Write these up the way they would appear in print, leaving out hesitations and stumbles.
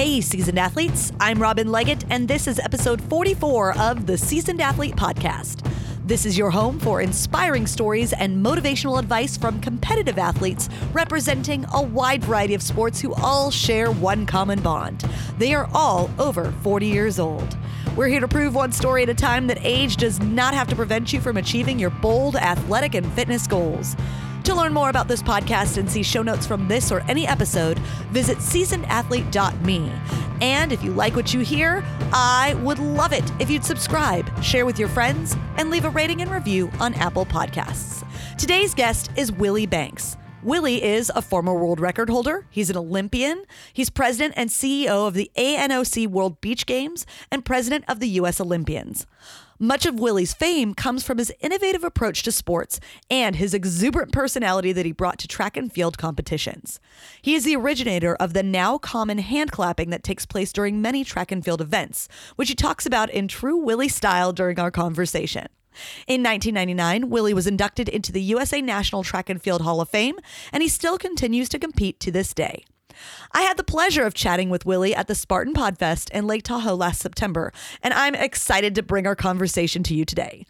Hey, seasoned athletes, I'm Robin Leggett, and this is episode 44 of the Seasoned Athlete Podcast. This is your home for inspiring stories and motivational advice from competitive athletes representing a wide variety of sports who all share one common bond. They are all over 40 years old. We're here to prove one story at a time that age does not have to prevent you from achieving your bold athletic and fitness goals. To learn more about this podcast and see show notes from this or any episode, visit seasonedathlete.me. And if you like what you hear, I would love it if you'd subscribe, share with your friends, and leave a rating and review on Apple Podcasts. Today's guest is Willie Banks. Willie is a former world record holder. He's an Olympian. He's president and CEO of the ANOC World Beach Games and president of the U.S. Olympians. Much of Willie's fame comes from his innovative approach to sports and his exuberant personality that he brought to track and field competitions. He is the originator of the now common hand clapping that takes place during many track and field events, which he talks about in true Willie style during our conversation. In 1999, Willie was inducted into the USA National Track and Field Hall of Fame, and he still continues to compete to this day. I had the pleasure of chatting with Willie at the Spartan Podfest in Lake Tahoe last September, and I'm excited to bring our conversation to you today.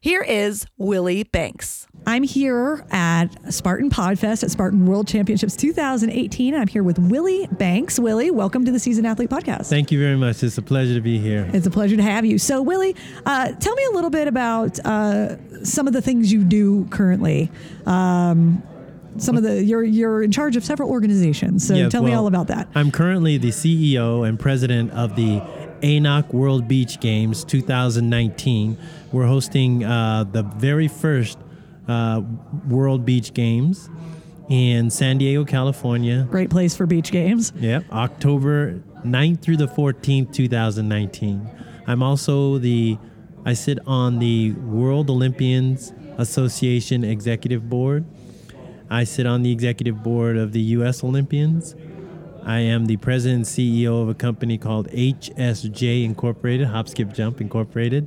Here is Willie Banks. I'm here at Spartan Podfest at Spartan World Championships 2018. I'm here with Willie Banks. Willie, welcome to the Seasoned Athlete Podcast. Thank you very much. It's a pleasure to be here. It's a pleasure to have you. So, Willie, tell me a little bit about some of the things you do currently. You're in charge of several organizations, so tell me all about that. I'm currently the CEO and president of the ANOC World Beach Games 2019. We're hosting the very first World Beach Games in San Diego, California. Great place for beach games. Yep, October 9th through the 14th, 2019. I'm also I sit on the World Olympians Association Executive Board. I sit on the executive board of the U.S. Olympians. I am the president and CEO of a company called HSJ Incorporated, Hop, Skip, Jump Incorporated.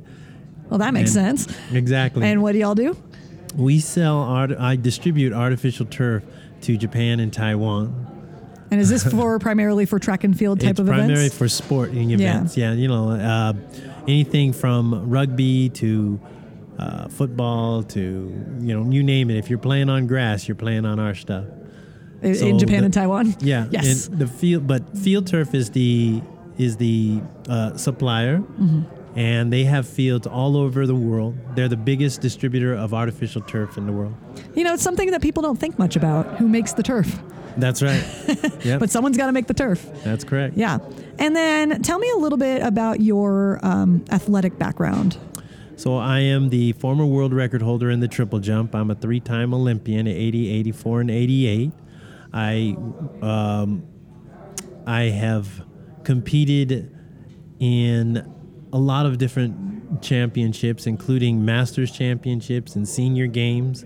Well, that makes sense. Exactly. And what do y'all do? We I distribute artificial turf to Japan and Taiwan. And is this primarily for track and field type of events? It's primarily for sporting events. Yeah, anything from rugby to football to, you name it. If you're playing on grass, you're playing on our stuff. In Japan and Taiwan? Yeah. Yes. And Field Turf is the supplier, mm-hmm. and they have fields all over the world. They're the biggest distributor of artificial turf in the world. It's something that people don't think much about. Who makes the turf? That's right. Yep. But someone's got to make the turf. That's correct. Yeah. And then tell me a little bit about your athletic background. So I am the former world record holder in the triple jump. I'm a three-time Olympian at 80, 84, and 88. I have competed in a lot of different championships, including Masters Championships and Senior Games.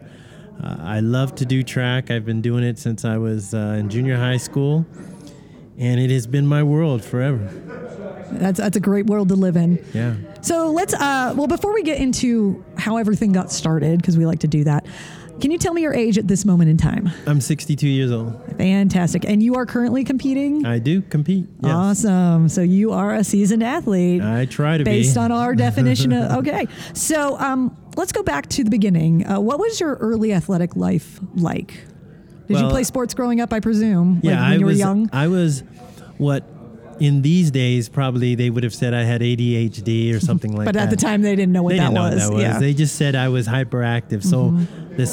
I love to do track. I've been doing it since I was in junior high school, and it has been my world forever. That's a great world to live in. Yeah. So let's, before we get into how everything got started, because we like to do that, can you tell me your age at this moment in time? I'm 62 years old. Fantastic. And you are currently competing? I do compete, yes. Awesome. So you are a seasoned athlete. I try to be. Based on our definition of, okay. So let's go back to the beginning. What was your early athletic life like? Did you play sports growing up, I presume? Yeah, when you were young? I was what... In these days, probably they would have said I had ADHD or something like that. But at the time, they didn't know what that was. They didn't know what that was. Yeah. They just said I was hyperactive. Mm-hmm. So the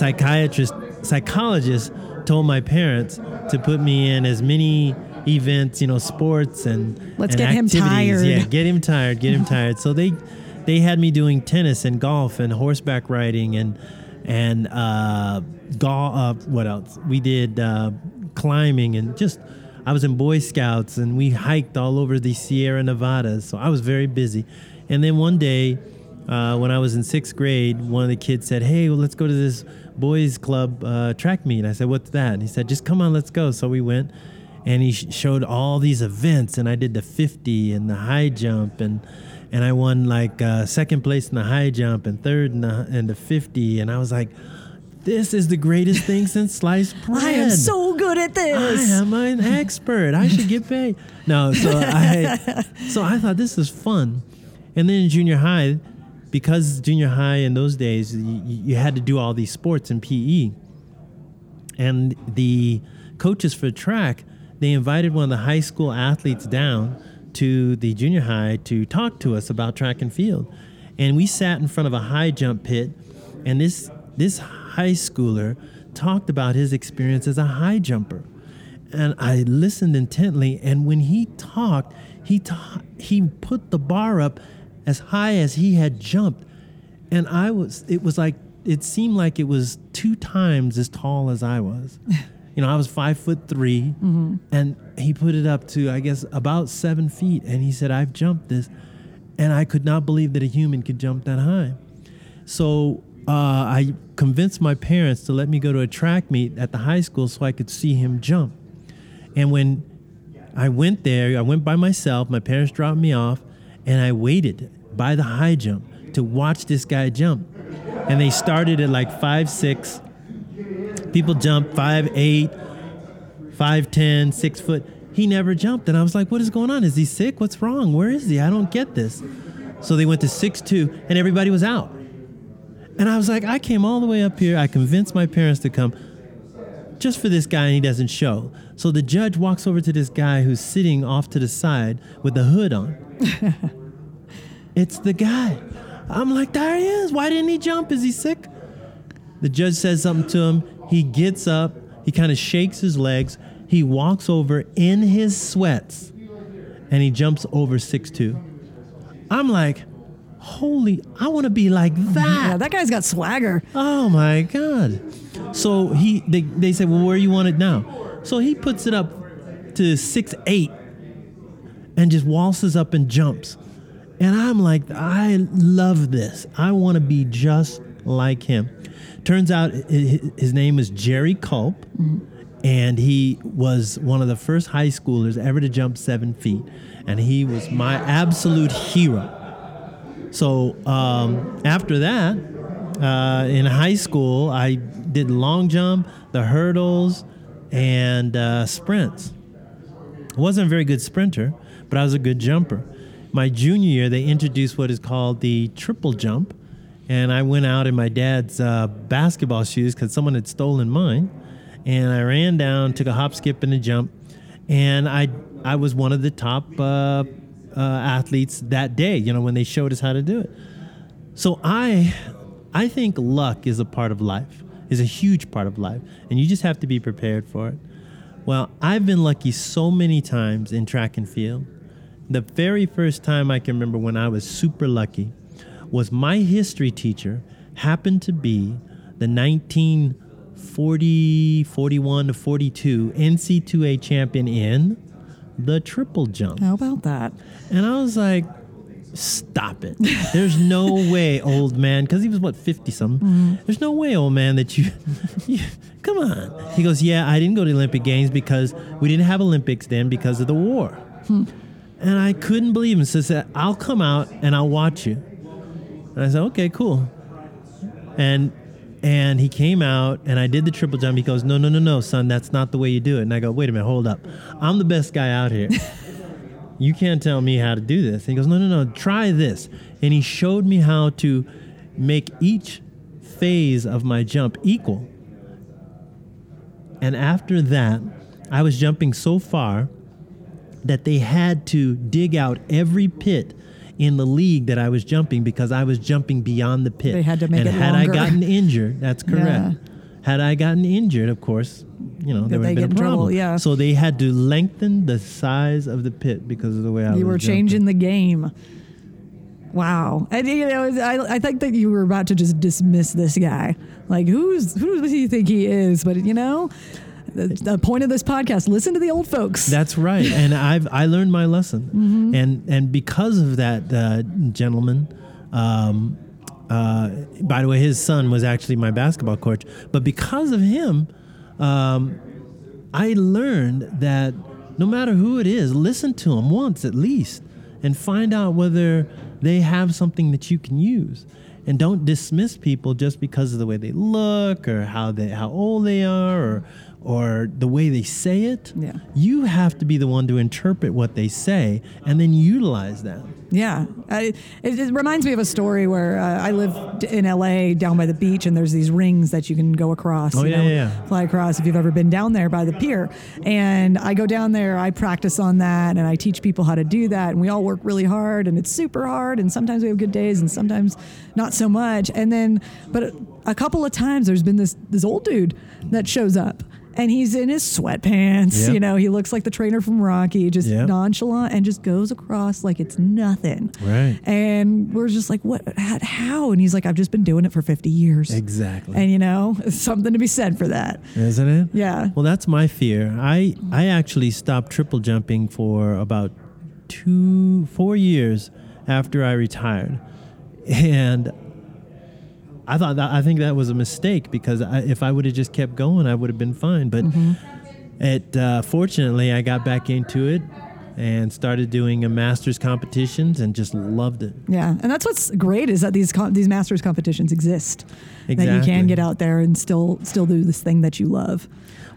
psychologist told my parents to put me in as many events, sports and activities. Let's get him tired. Yeah, get him tired. So they had me doing tennis and golf and horseback riding and what else? We did climbing and just... I was in Boy Scouts, and we hiked all over the Sierra Nevadas, so I was very busy. And then one day, when I was in sixth grade, one of the kids said, hey, let's go to this boys club track meet. I said, what's that? And he said, just come on, let's go. So we went, and he showed all these events, and I did the 50 and the high jump, and I won, second place in the high jump and third in the 50, and I was like... This is the greatest thing since sliced bread. I am so good at this. I am an expert. I should get paid. No, so I thought this is fun. And then in junior high, because junior high in those days, you had to do all these sports in PE. And the coaches for track, they invited one of the high school athletes down to the junior high to talk to us about track and field. And we sat in front of a high jump pit, and this high schooler talked about his experience as a high jumper. And I listened intently, and when he talked, he put the bar up as high as he had jumped. And it seemed like it was 2 times as tall as I was. You know, I was 5'3", mm-hmm. and he put it up to, I guess, about 7 feet. And he said, I've jumped this. And I could not believe that a human could jump that high. So I convinced my parents to let me go to a track meet at the high school so I could see him jump. And when I went there, I went by myself. My parents dropped me off, and I waited by the high jump to watch this guy jump. And they started at like 5'6". People jumped 5'8", 5'10", 6 foot. He never jumped, and I was like, what is going on? Is he sick? What's wrong? Where is he? I don't get this. So they went to 6'2", and everybody was out. And I was like, I came all the way up here. I convinced my parents to come just for this guy, and he doesn't show. So the judge walks over to this guy who's sitting off to the side with the hood on. It's the guy. I'm like, there he is. Why didn't he jump? Is he sick? The judge says something to him. He gets up. He kind of shakes his legs. He walks over in his sweats, and he jumps over 6'2". I'm like, holy, I want to be like that. Yeah, that guy's got swagger. Oh, my God. So they said, well, where you want it now? So he puts it up to 6'8", and just waltzes up and jumps. And I'm like, I love this. I want to be just like him. Turns out his name is Jerry Culp. Mm-hmm. And he was one of the first high schoolers ever to jump 7 feet. And he was my absolute hero. So after that, in high school, I did long jump, the hurdles, and sprints. I wasn't a very good sprinter, but I was a good jumper. My junior year, they introduced what is called the triple jump. And I went out in my dad's basketball shoes because someone had stolen mine. And I ran down, took a hop, skip, and a jump. And I was one of the top athletes that day, you know, when they showed us how to do it. So I think luck is a part of life, is a huge part of life. And you just have to be prepared for it. Well, I've been lucky so many times in track and field. The very first time I can remember when I was super lucky was my history teacher happened to be the 1941 to 42 NCAA champion in the triple jump. How about that? And I was like, stop it. There's no way, old man, because he was, 50-some? Mm-hmm. There's no way, old man, that you come on. He goes, yeah, I didn't go to the Olympic Games because we didn't have Olympics then because of the war. And I couldn't believe him. So I said, I'll come out and I'll watch you. And I said, okay, cool. And he came out, and I did the triple jump. He goes, no, son, that's not the way you do it. And I go, wait a minute, hold up. I'm the best guy out here. You can't tell me how to do this. And he goes, no, try this. And he showed me how to make each phase of my jump equal. And after that, I was jumping so far that they had to dig out every pit in the league that I was jumping because I was jumping beyond the pit. They had to make it longer. And had I gotten injured, that's correct. Yeah. Had I gotten injured, of course, you know, there would have been a problem. Yeah. So they had to lengthen the size of the pit because of the way I was jumping. You were changing the game. Wow. And, you know, I think that you were about to just dismiss this guy. Like, who does he think he is? But, you know, the point of this podcast, listen to the old folks. That's right. And I learned my lesson. Mm-hmm. And because of that gentleman, by the way, his son was actually my basketball coach. But because of him, I learned that no matter who it is, listen to them once at least and find out whether they have something that you can use. And don't dismiss people just because of the way they look or how old they are or the way they say it. Yeah. You have to be the one to interpret what they say and then utilize that. Yeah. It reminds me of a story where I lived in L.A. down by the beach, and there's these rings that you can go across, fly across, if you've ever been down there by the pier. And I go down there, I practice on that, and I teach people how to do that. And we all work really hard, and it's super hard. And sometimes we have good days and sometimes not so much. And then, but a couple of times there's been this old dude that shows up. And he's in his sweatpants, yep. He looks like the trainer from Rocky, just nonchalant, and just goes across like it's nothing. Right. And we're just like, what, how? And he's like, I've just been doing it for 50 years. Exactly. And it's something to be said for that. Isn't it? Yeah. Well, that's my fear. I actually stopped triple jumping for about 4 years after I retired. And I think that was a mistake, because if I would have just kept going, I would have been fine. But fortunately, I got back into it and started doing a masters competitions and just loved it. Yeah, and that's what's great, is that these masters competitions exist. Exactly. That you can get out there and still do this thing that you love.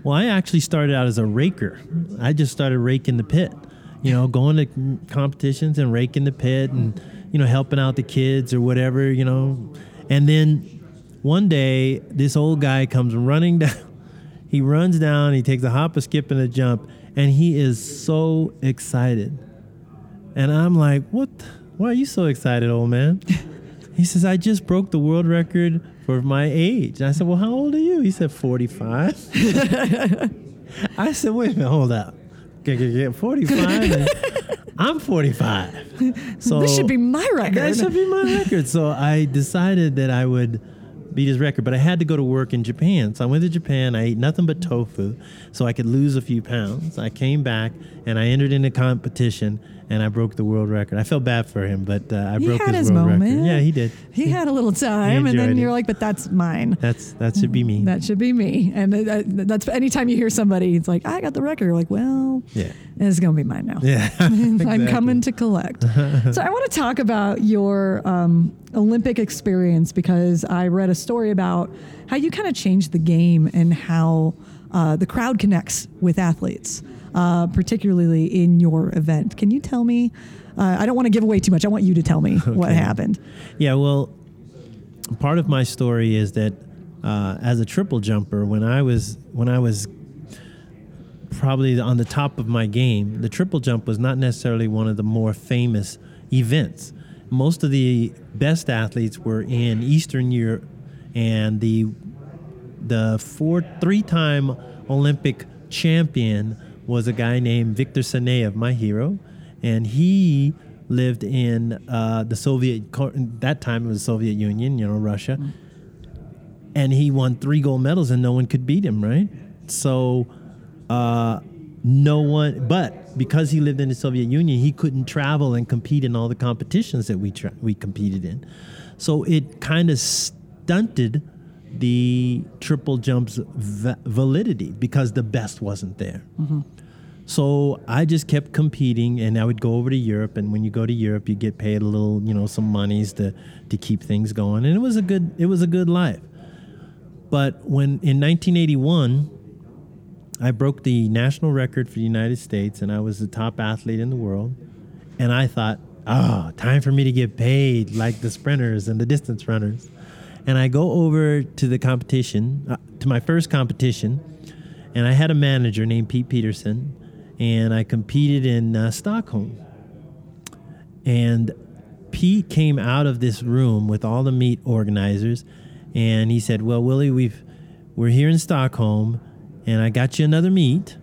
Well, I actually started out as a raker. I just started raking the pit, going to competitions and raking the pit and, helping out the kids or whatever, And then one day, this old guy comes running down. He runs down, he takes a hop, a skip, and a jump, and he is so excited. And I'm like, what? Why are you so excited, old man? He says, I just broke the world record for my age. And I said, well, how old are you? He said, 45. I said, wait a minute, hold up. 45? I'm 45. So this should be my record. So I decided that I would beat his record, but I had to go to work in Japan. So I went to Japan. I ate nothing but tofu so I could lose a few pounds. I came back, and I entered in a competition, and I broke the world record. I felt bad for him, but I broke his world record. Yeah, he did. He had a little time, and then you're like, but that's mine. That should be me. That should be me. And that's anytime you hear somebody, it's like, I got the record. You're like, well, yeah, it's going to be mine now. Yeah, exactly. I'm coming to collect. So I want to talk about your Olympic experience, because I read a story about how you kind of changed the game and how the crowd connects with athletes. Particularly in your event. Can you tell me? I don't want to give away too much. I want you to tell me what happened. Yeah, well, part of my story is that as a triple jumper, when I was probably on the top of my game, the triple jump was not necessarily one of the more famous events. Most of the best athletes were in Eastern Europe, and the three-time Olympic champion was a guy named Viktor Seneyev, my hero, and he lived in the Soviet, that time it was the Soviet Union, Russia, and he won 3 gold medals and no one could beat him, right? So but because he lived in the Soviet Union, he couldn't travel and compete in all the competitions that we competed in. So it kind of stunted the triple jump's validity because the best wasn't there. Mm-hmm. So I just kept competing, and I would go over to Europe. And when you go to Europe, you get paid a little, some monies to keep things going. And it was a good life. But when in 1981, I broke the national record for the United States, and I was the top athlete in the world. And I thought, time for me to get paid like the sprinters and the distance runners. And I go over to the competition, to my first competition, and I had a manager named Pete Peterson, and I competed in Stockholm. And Pete came out of this room with all the meet organizers, and he said, well, Willie, we're here in Stockholm, and I got you another meet,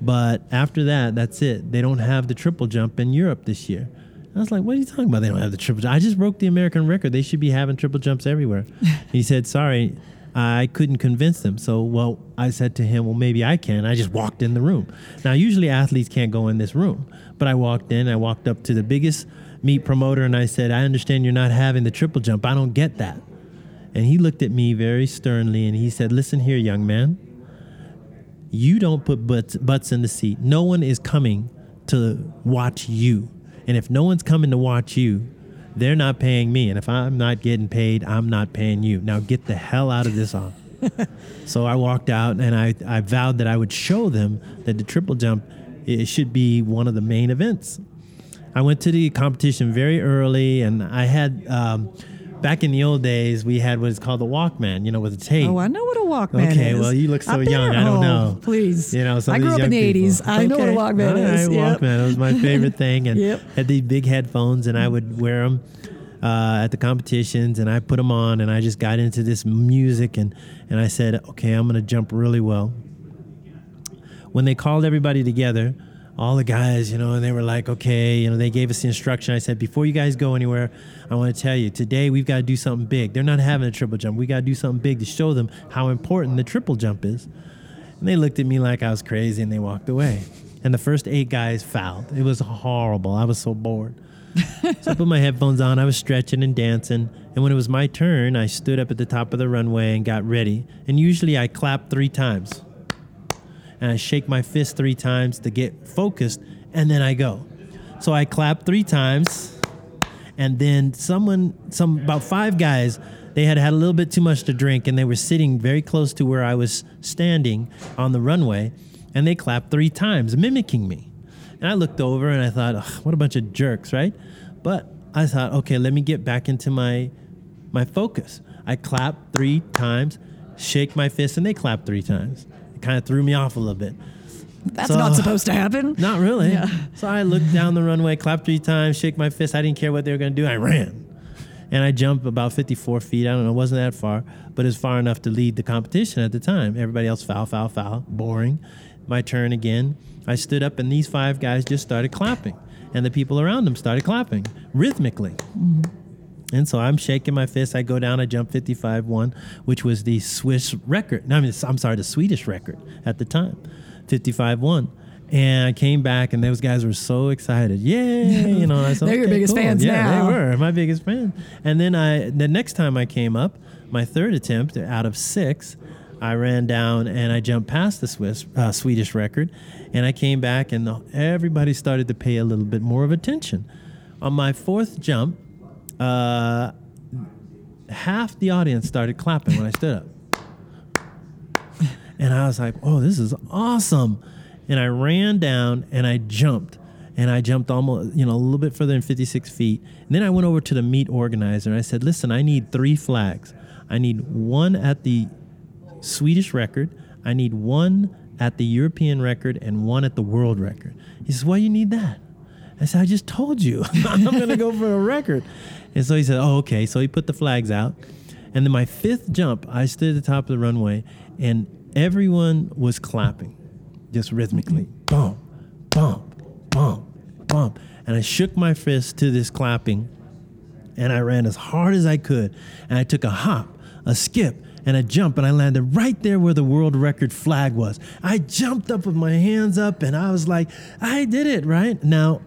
but after that, that's it. They don't have the triple jump in Europe this year. I was like, what are you talking about? They don't have the triple jump. I just broke the American record. They should be having triple jumps everywhere. He said, sorry, I couldn't convince them. So, I said to him, well, maybe I can. I just walked in the room. Now, usually athletes can't go in this room. But I walked in. I walked up to the biggest meet promoter, and I said, I understand you're not having the triple jump. I don't get that. And he looked at me very sternly, and he said, listen here, young man. You don't put butts in the seat. No one is coming to watch you. And if no one's coming to watch you, They're not paying me. And if I'm not getting paid, I'm not paying you. Now get the hell out of this on. So I walked out and I vowed that I would show them that the triple jump, it should be one of the main events. I went to the competition very early, and I had, back in the old days, we had what is called the Walkman, you know, with a tape. Oh, I know what a Walkman is. Okay, well, you look so young. I don't know. Please. You know, I grew up in the 80s. I know what a Walkman is. Walkman. It was my favorite thing. And had these big headphones, and I would wear them at the competitions, and I put them on, and I just got into this music, and I said, okay, I'm going to jump really well. When they called everybody together, all the guys, you know, and they were like, okay, you know, they gave us the instruction. I said, before you guys go anywhere, I want to tell you, today we've got to do something big. They're not having a triple jump. We got to do something big to show them how important the triple jump is. And they looked at me like I was crazy, and they walked away. And the first 8 guys fouled. It was horrible. I was so bored. So I put my headphones on. I was stretching and dancing. And when it was my turn, I stood up at the top of the runway and got ready. And usually I clap 3 times. And I shake my fist 3 times to get focused, and then I go. So I clapped 3 times, and then about 5 guys, they had a little bit too much to drink, and they were sitting very close to where I was standing on the runway, and they clapped 3 times, mimicking me. And I looked over, and I thought, what a bunch of jerks, right? But I thought, okay, let me get back into my focus. I clapped 3 times, shake my fist, and they clapped 3 times. Kind of threw me off a little bit. That's not supposed to happen. Not really. Yeah. So I looked down the runway, clapped 3 times, shake my fist. I didn't care what they were going to do. I ran. And I jumped about 54 feet. I don't know. It wasn't that far, but it was far enough to lead the competition at the time. Everybody else foul, foul, foul. Boring. My turn again. I stood up, and these 5 guys just started clapping. And the people around them started clapping rhythmically. Mm-hmm. And so I'm shaking my fist. I go down. I jump 55.1, which was the Swiss record. No, the Swedish record at the time, 55.1. And I came back, and those guys were so excited. Yay! You know, I said, they're your biggest fans now. Yeah, they were my biggest fan. And then the next time I came up, my third attempt out of 6, I ran down and I jumped past the Swedish record, and I came back, and everybody started to pay a little bit more of attention. On my 4th jump, half the audience started clapping when I stood up. And I was like, oh, this is awesome. And I ran down and I jumped. And I jumped almost, a little bit further than 56 feet. And then I went over to the meet organizer and I said, listen, I need 3 flags. I need one at the Swedish record. I need one at the European record and one at the world record. He says, why do you need that? I said, I just told you. I'm going to go for a record. And so he said, oh, okay. So he put the flags out. And then my 5th jump, I stood at the top of the runway, and everyone was clapping, just rhythmically. Bump, bump, bump, bump. And I shook my fist to this clapping, and I ran as hard as I could. And I took a hop, a skip, and I jumped, and I landed right there where the world record flag was. I jumped up with my hands up, and I was like, I did it, right? Now,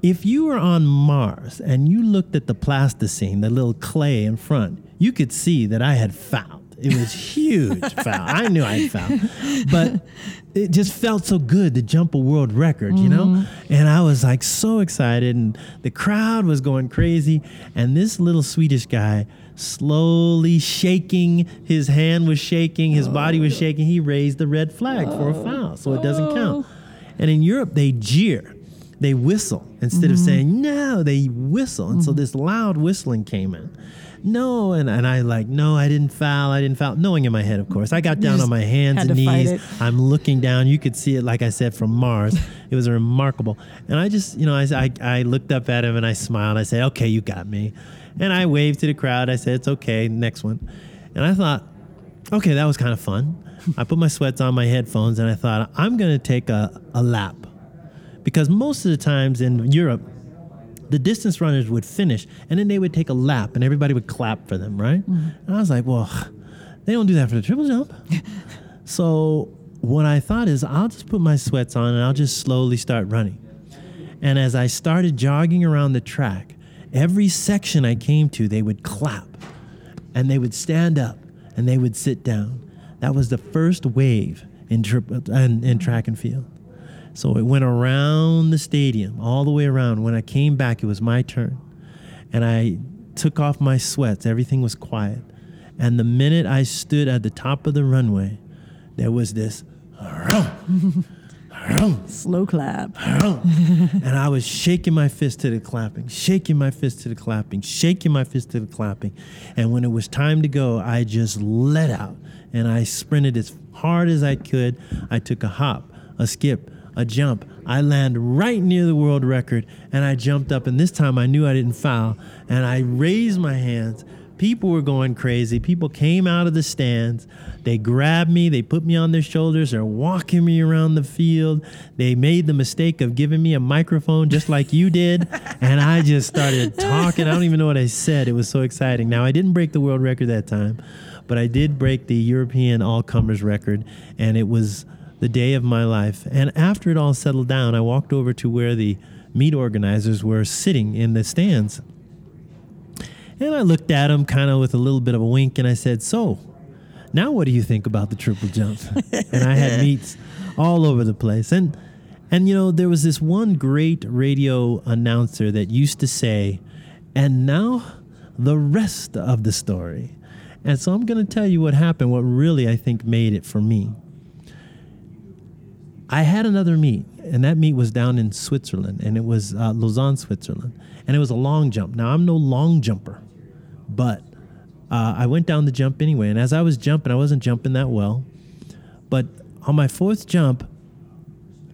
if you were on Mars and you looked at the plasticine, the little clay in front, you could see that I had fouled. It was huge foul. I knew I had fouled. But it just felt so good to jump a world record, you know? And I was like so excited, and the crowd was going crazy. And this little Swedish guy, slowly shaking, his hand was shaking, his body was shaking. He raised the red flag for a foul, so it doesn't count. And in Europe, they jeer. They whistle. Instead of saying, no, they whistle. And so this loud whistling came in. No. And I like, no, I didn't foul. I didn't foul. Knowing in my head, of course. I got down on my hands and knees. I'm looking down. You could see it, like I said, from Mars. It was remarkable. And I just, I looked up at him and I smiled. I said, okay, you got me. And I waved to the crowd. I said, it's okay. Next one. And I thought, okay, that was kind of fun. I put my sweats on, my headphones, and I thought, I'm going to take a lap. Because most of the times in Europe, the distance runners would finish, and then they would take a lap, and everybody would clap for them, right? And I was like, well, they don't do that for the triple jump. So what I thought is, I'll just put my sweats on, and I'll just slowly start running. And as I started jogging around the track, every section I came to, they would clap, and they would stand up, and they would sit down. That was the first wave in track and field. So it went around the stadium, all the way around. When I came back, it was my turn. and I took off my sweats. Everything was quiet. And the minute I stood at the top of the runway, there was this slow clap. And I was shaking my fist to the clapping, shaking my fist to the clapping, shaking my fist to the clapping. And when it was time to go, I just let out. And I sprinted as hard as I could. I took a hop, a skip, a jump. I landed right near the world record, and I jumped up. And this time I knew I didn't foul. And I raised my hands. People were going crazy. People came out of the stands. They grabbed me. They put me on their shoulders. They're walking me around the field. They made the mistake of giving me a microphone just like you did. And I just started talking. I don't even know what I said. It was so exciting. Now, I didn't break the world record that time, but I did break the European all-comers record. And it was the day of my life. And after it all settled down, I walked over to where the meet organizers were sitting in the stands. And I looked at him kind of with a little bit of a wink, and I said, so, now what do you think about the triple jump? And I had meets all over the place. And you know, there was this one great radio announcer that used to say, and now the rest of the story. And so I'm going to tell you what happened, what really I think made it for me. I had another meet, and that meet was down in Switzerland, and it was Lausanne, Switzerland. And it was a long jump. Now, I'm no long jumper, but I went down the jump anyway. And as I was jumping, I wasn't jumping that well. But on my fourth jump,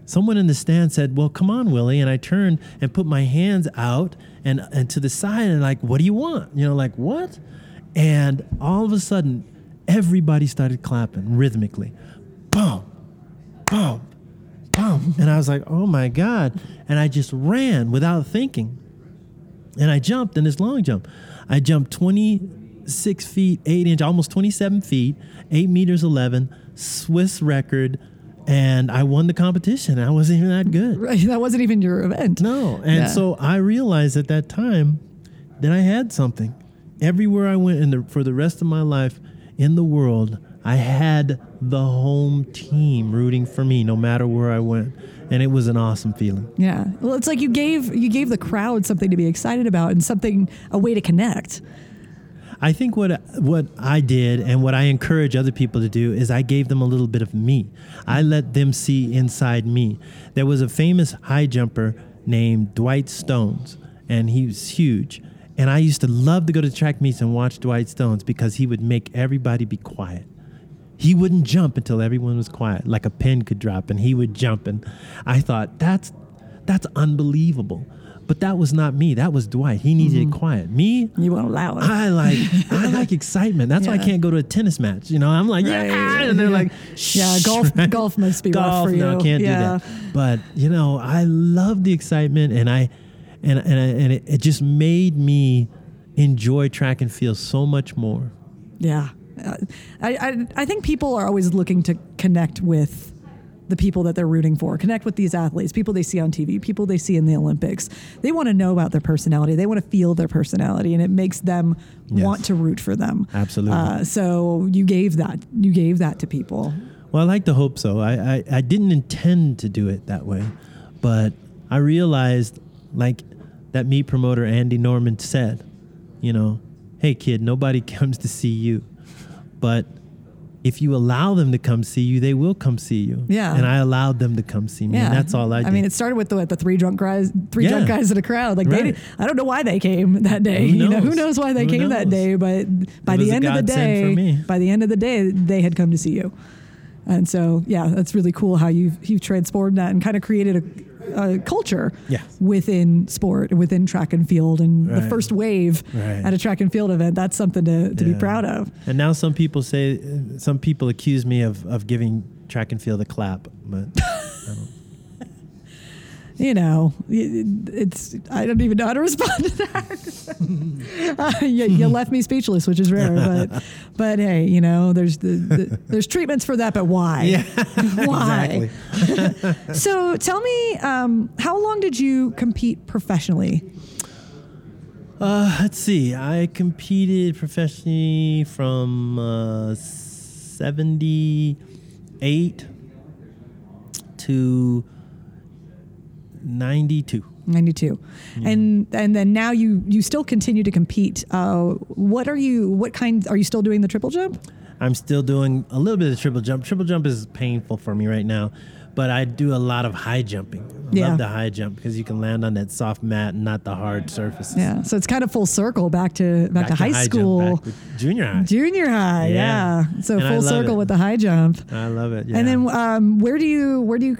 someone in the stand said, well, come on, Willie. And I turned and put my hands out and to the side and like, what do you want? You know, like, what? And all of a sudden, everybody started clapping rhythmically. Boom, boom, boom. And I was like, oh, my God. And I just ran without thinking. And I jumped in this long jump. I jumped 26 feet, 8 inches, almost 27 feet, 8 meters 11, Swiss record, and I won the competition. I wasn't even that good. Right, that wasn't even your event. No, and so I realized at that time that I had something. Everywhere I went for the rest of my life in the world, I had the home team rooting for me no matter where I went. And it was an awesome feeling. Yeah. Well, it's like you gave the crowd something to be excited about and a way to connect. I think what I did and what I encourage other people to do is I gave them a little bit of me. I let them see inside me. There was a famous high jumper named Dwight Stones, and he was huge. And I used to love to go to track meets and watch Dwight Stones because he would make everybody be quiet. He wouldn't jump until everyone was quiet, like a pin could drop, and he would jump. And I thought, that's unbelievable. But that was not me. That was Dwight. He needed it quiet. Me? You won't allow it. I like excitement. That's why I can't go to a tennis match. You know, I'm like, and they're like, shh. Yeah, golf must be rough for you. No, I can't do that. But, you know, I love the excitement, and it just made me enjoy track and field so much more. Yeah. I think people are always looking to connect with the people that they're rooting for, connect with these athletes, people they see on TV, people they see in the Olympics. They want to know about their personality. They want to feel their personality, and it makes them want to root for them. Absolutely. So you gave that to people. Well, I like to hope so. I didn't intend to do it that way, but I realized, like that meet promoter Andy Norman said, you know, hey kid, nobody comes to see you. But if you allow them to come see you, they will come see you. Yeah. And I allowed them to come see me. Yeah. And that's all I did. I mean, it started with the three drunk guys in a crowd. Like they did, I don't know why they came that day. Who knows why they came that day? But by the end of the day, they had come to see you. And so, yeah, that's really cool how you've transformed that and kind of created a culture within sport, within track and field, and the first wave at a track and field event. That's something to be proud of. And now some people accuse me of giving track and field a clap, but I don't. You know, I don't even know how to respond to that. You left me speechless, which is rare. But hey, you know, there's treatments for that, but why? Yeah, why? Exactly. So tell me, how long did you compete professionally? Let's see. I competed professionally from 78 to 92. Yeah. And then now you still continue to compete. Are you still doing the triple jump? I'm still doing a little bit of triple jump. Triple jump is painful for me right now, but I do a lot of high jumping. I love the high jump because you can land on that soft mat and not the hard surfaces. Yeah, so it's kind of full circle back to high school. Jump, back to junior high, yeah. So and full circle with the high jump. I love it, yeah. And then where do you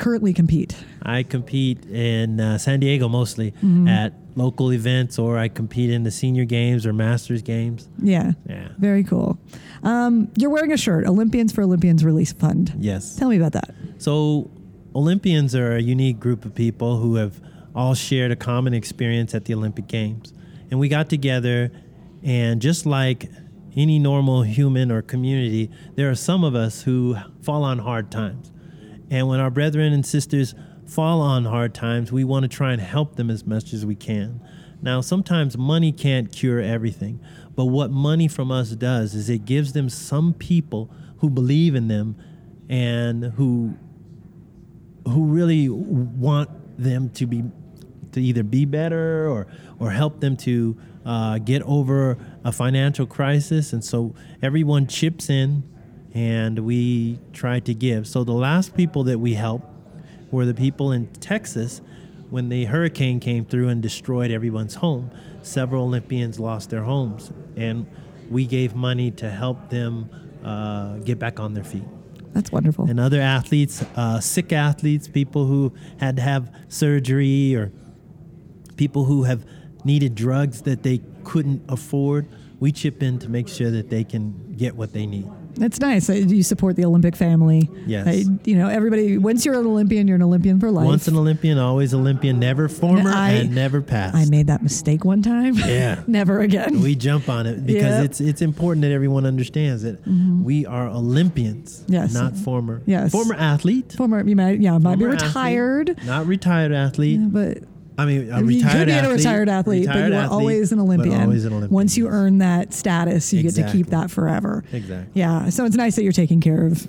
currently compete? I compete in San Diego mostly at local events, or I compete in the senior games or masters games. Yeah, yeah. Very cool. You're wearing a shirt, Olympians for Olympians Relief Fund. Yes. Tell me about that. So Olympians are a unique group of people who have all shared a common experience at the Olympic Games. And we got together, and just like any normal human or community, there are some of us who fall on hard times. And when our brethren and sisters fall on hard times, we want to try and help them as much as we can. Now, sometimes money can't cure everything, but what money from us does is it gives them some people who believe in them and who really want them to either be better or help them to get over a financial crisis. And so everyone chips in, and we try to give. So the last people that we helped were the people in Texas when the hurricane came through and destroyed everyone's home. Several Olympians lost their homes, and we gave money to help them get back on their feet. That's wonderful. And other athletes, sick athletes, people who had to have surgery, or people who have needed drugs that they couldn't afford, we chip in to make sure that they can get what they need. That's nice. You support the Olympic family. Yes. Everybody, once you're an Olympian, you're an Olympian for life. Once an Olympian, always Olympian, never former and never past. I made that mistake one time. Yeah. Never again. We jump on it because it's important that everyone understands that we are Olympians, not former. Yes. Former athlete. Might be retired. Athlete, not retired athlete. Yeah, but you could be a retired athlete, but you're always an Olympian. Once you earn that status, you get to keep that forever. Exactly. Yeah. So it's nice that you're taking care of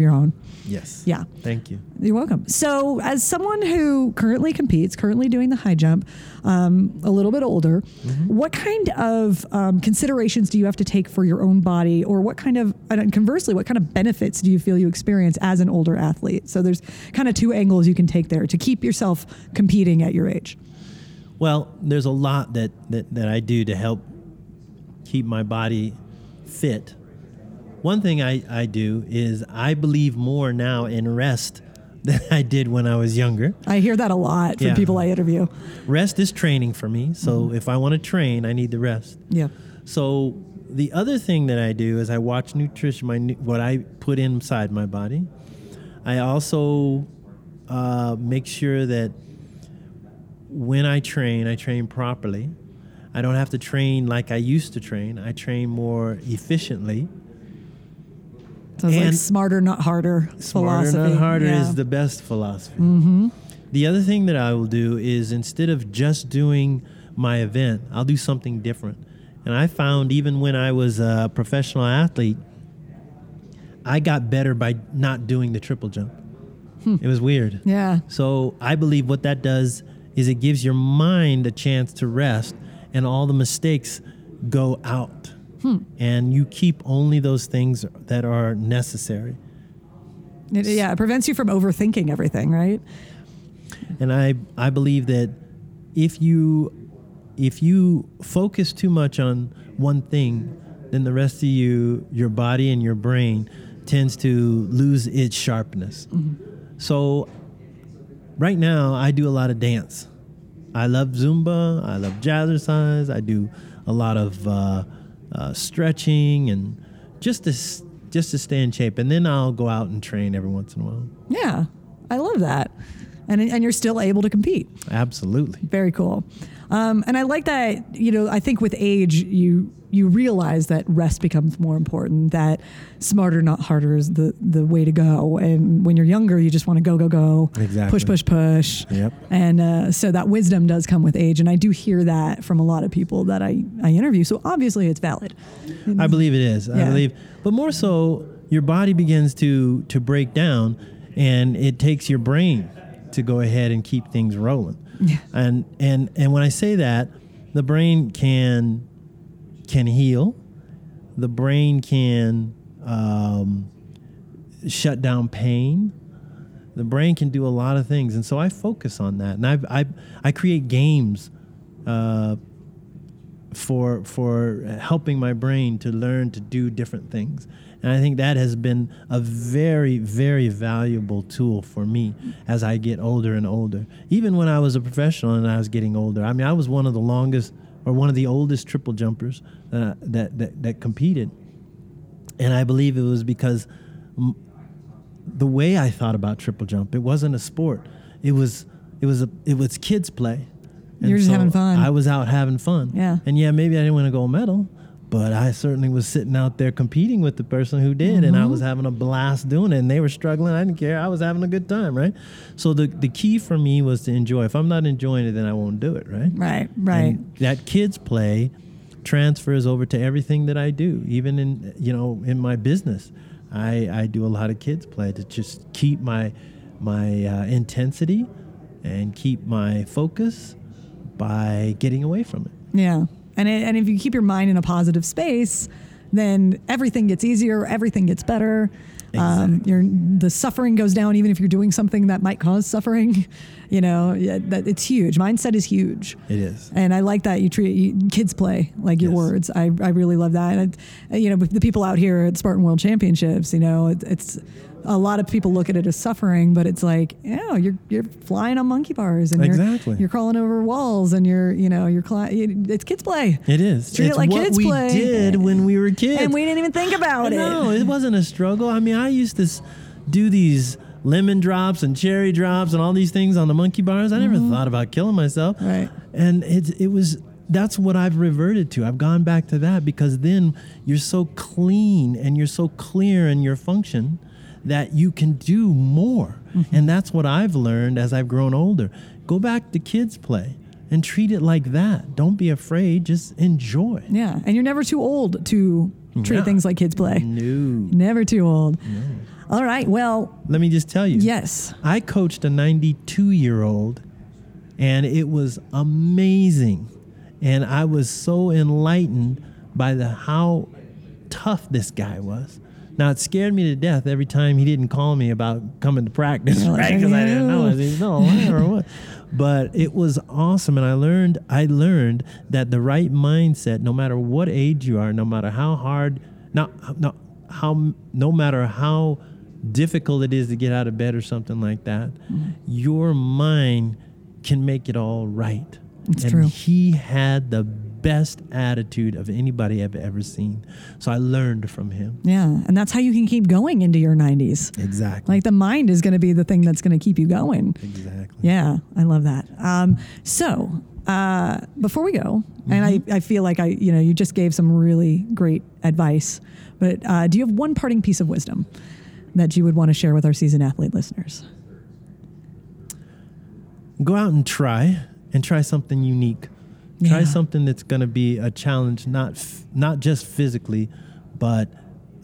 your own. Yes. Yeah. Thank you. You're welcome. So as someone who currently competes, currently doing the high jump, a little bit older, what kind of considerations do you have to take for your own body, or what kind of benefits do you feel you experience as an older athlete? So there's kind of two angles you can take there to keep yourself competing at your age. Well, there's a lot that I do to help keep my body fit. One thing I do is I believe more now in rest than I did when I was younger. I hear that a lot from people I interview. Rest is training for me. So if I want to train, I need the rest. Yeah. So the other thing that I do is I watch nutrition, what I put inside my body. I also make sure that when I train properly. I don't have to train like I used to train. I train more efficiently. So it's smarter, not harder philosophy. Smarter, not harder is the best philosophy. Mm-hmm. The other thing that I will do is instead of just doing my event, I'll do something different. And I found even when I was a professional athlete, I got better by not doing the triple jump. It was weird. Yeah. So I believe what that does is it gives your mind a chance to rest, and all the mistakes go out. And you keep only those things that are necessary. It prevents you from overthinking everything, right? And I believe that if you focus too much on one thing, then the rest of your body and your brain tends to lose its sharpness. So right now I do a lot of dance. I love Zumba, I love jazzercise, I do a lot of stretching, and just to stay in shape. And then I'll go out and train every once in a while. Yeah, I love that. And you're still able to compete. Absolutely. Very cool. And I like that, I think with age, you realize that rest becomes more important, that smarter, not harder is the way to go. And when you're younger, you just want to go, exactly. Push. Yep. And so that wisdom does come with age. And I do hear that from a lot of people that I interview. So obviously it's valid. I believe it is. Yeah. But more so, your body begins to break down, and it takes your brain to go ahead and keep things rolling. Yeah. And when I say that, the brain can heal. The brain can shut down pain. The brain can do a lot of things, and so I focus on that. And I create games for helping my brain to learn to do different things. And I think that has been a very, very valuable tool for me as I get older and older. Even when I was a professional and I was getting older, I mean, I was one of the longest or one of the oldest triple jumpers that competed. And I believe it was because the way I thought about triple jump, it wasn't a sport. It was kids' play. And you were just having fun. I was out having fun. Yeah. And yeah, maybe I didn't win a gold medal, but I certainly was sitting out there competing with the person who did, mm-hmm. and I was having a blast doing it, and they were struggling. I didn't care. I was having a good time, right? So the key for me was to enjoy. If I'm not enjoying it, then I won't do it, right? Right. And that kids' play transfers over to everything that I do, even in my business. I do a lot of kids' play to just keep my intensity and keep my focus by getting away from it. Yeah. And if you keep your mind in a positive space, then everything gets easier, everything gets better. Exactly. The suffering goes down, even if you're doing something that might cause suffering. It's huge. Mindset is huge. It is. And I like that you treat kids play like your words. I really love that. And the people out here at Spartan World Championships, it's a lot of people look at it as suffering, but it's like, you're flying on monkey bars and you're crawling over walls and it's kids play. It is. Treat it like kids play. It's what we did when we were kids. And we didn't even think about it. No, it wasn't a struggle. I mean, I used to do these lemon drops and cherry drops and all these things on the monkey bars. I never thought about killing myself. Right. And that's what I've reverted to. I've gone back to that because then you're so clean and you're so clear in your function that you can do more. Mm-hmm. And that's what I've learned as I've grown older. Go back to kids' play and treat it like that. Don't be afraid, just enjoy. Yeah, and you're never too old to treat things like kids' play. No. Never too old. No. All right, well. Let me just tell you. Yes. I coached a 92-year-old, and it was amazing. And I was so enlightened by how tough this guy was. Now, it scared me to death every time he didn't call me about coming to practice, right? Because I didn't know. I didn't know or what. But it was awesome, and I learned that the right mindset, no matter what age you are, no matter how difficult it is to get out of bed or something like that, your mind can make it all right. It's true. And he had the best attitude of anybody I've ever seen. So I learned from him. Yeah. And that's how you can keep going into your 90s. Exactly. Like the mind is going to be the thing that's going to keep you going. Exactly. Yeah. I love that. So before we go, and I feel like you just gave some really great advice, but do you have one parting piece of wisdom that you would want to share with our seasoned athlete listeners? Go out and try something unique. Yeah. Try something that's going to be a challenge, not just physically, but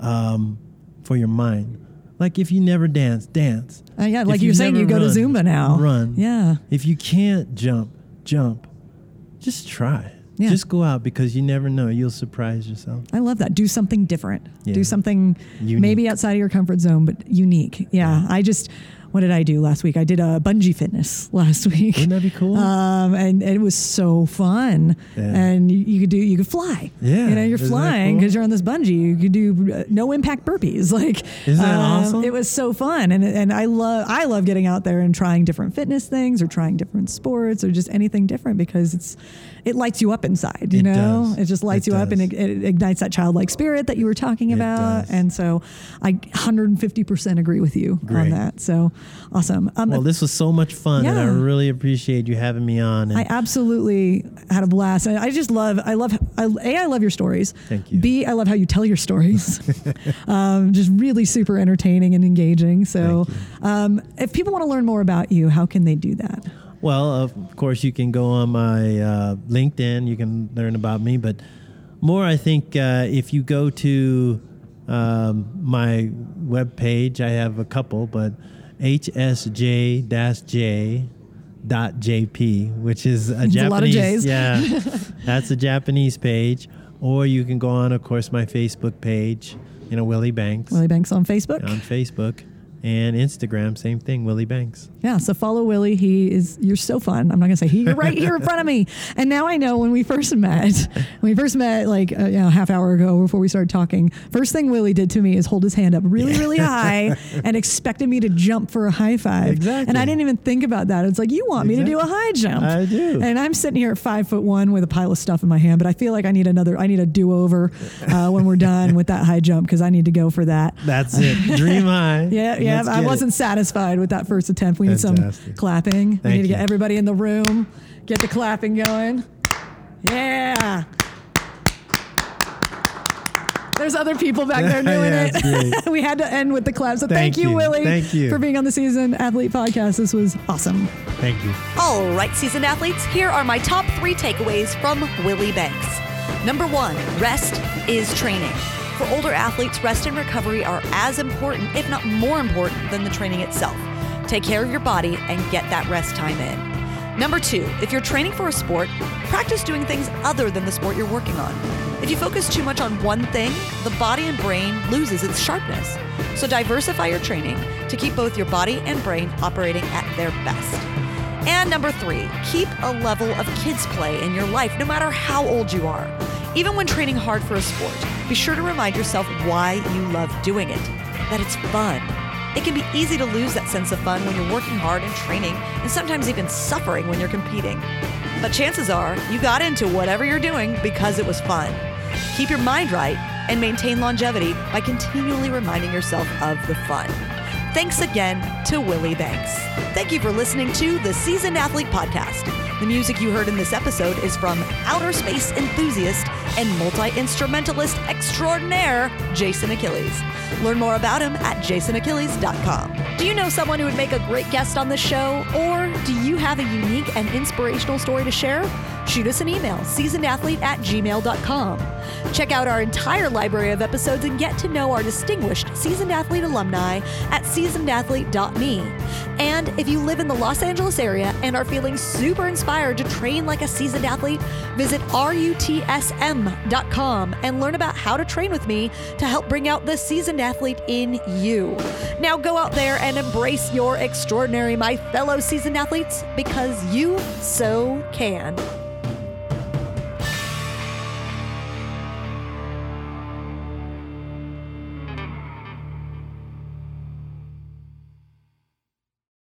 for your mind. Like if you never dance. Yeah, like you're saying, you go to Zumba now. Run. Yeah. If you can't jump. Just try. Yeah. Just go out because you never know. You'll surprise yourself. I love that. Do something different. Yeah. Do something unique. Maybe outside of your comfort zone, but unique. Yeah. What did I do last week? I did a bungee fitness last week. Wouldn't that be cool? And it was so fun. Yeah. And you could fly. Yeah. You're Isn't flying because cool? you're on this bungee. You could do no impact burpees. Like, isn't that awesome? It was so fun. And I love getting out there and trying different fitness things or trying different sports or just anything different because it lights you up inside. You know, it just lights you up and it ignites that childlike spirit that you were talking about. And so I 150% agree with you on that. So. Awesome. Well, this was so much fun, and I really appreciate you having me on. I absolutely had a blast. I love your stories. Thank you. B, I love how you tell your stories. Just really super entertaining and engaging. So if people want to learn more about you, how can they do that? Well, of course, you can go on my LinkedIn. You can learn about me. But more, I think, if you go to my webpage, I have a couple, but hsj-j.jp, which is a Japanese, a lot of J's. Yeah, that's a Japanese page. Or you can go on, of course, my Facebook page, you know, Willie Banks. Willie Banks on Facebook. On Facebook. And Instagram, same thing, Willie Banks. Yeah, so follow Willie. You're so fun. I'm not going to say you're right here in front of me. And now I know when we first met, like a half hour ago before we started talking, first thing Willie did to me is hold his hand up really high and expected me to jump for a high five. Exactly. And I didn't even think about that. It's like, you want me to do a high jump. I do. And I'm sitting here at 5'1" with a pile of stuff in my hand, but I feel like I need a do-over when we're done with that high jump, because I need to go for that. That's it. Dream high. Yeah, I wasn't satisfied with that first attempt. We need some clapping. We need to get everybody in the room, get the clapping going. Yeah. There's other people back there doing it. We had to end with the clap. So thank you, Willie, for being on the Seasoned Athlete Podcast. This was awesome. Thank you. All right, Seasoned Athletes, here are my top 3 takeaways from Willie Banks. Number 1, rest is training. For older athletes, rest and recovery are as important, if not more important, than the training itself. Take care of your body and get that rest time in. Number 2, if you're training for a sport, practice doing things other than the sport you're working on. If you focus too much on one thing, the body and brain loses its sharpness. So diversify your training to keep both your body and brain operating at their best. And number 3, keep a level of kids play in your life, no matter how old you are. Even when training hard for a sport, be sure to remind yourself why you love doing it, that it's fun. It can be easy to lose that sense of fun when you're working hard and training, and sometimes even suffering when you're competing. But chances are, you got into whatever you're doing because it was fun. Keep your mind right and maintain longevity by continually reminding yourself of the fun. Thanks again to Willie Banks. Thank you for listening to the Seasoned Athlete Podcast. The music you heard in this episode is from outer space enthusiast and multi-instrumentalist extraordinaire, Jason Achilles. Learn more about him at jasonachilles.com. Do you know someone who would make a great guest on this show? Or do you have a unique and inspirational story to share? Shoot us an email, seasonathlete@gmail.com. Check out our entire library of episodes and get to know our distinguished Seasoned Athlete alumni at seasonedathlete.me. And if you live in the Los Angeles area and are feeling super inspired to train like a seasoned athlete, visit rutsm.com and learn about how to train with me to help bring out the seasoned athlete in you. Now go out there and embrace your extraordinary, my fellow seasoned athletes, because you so can.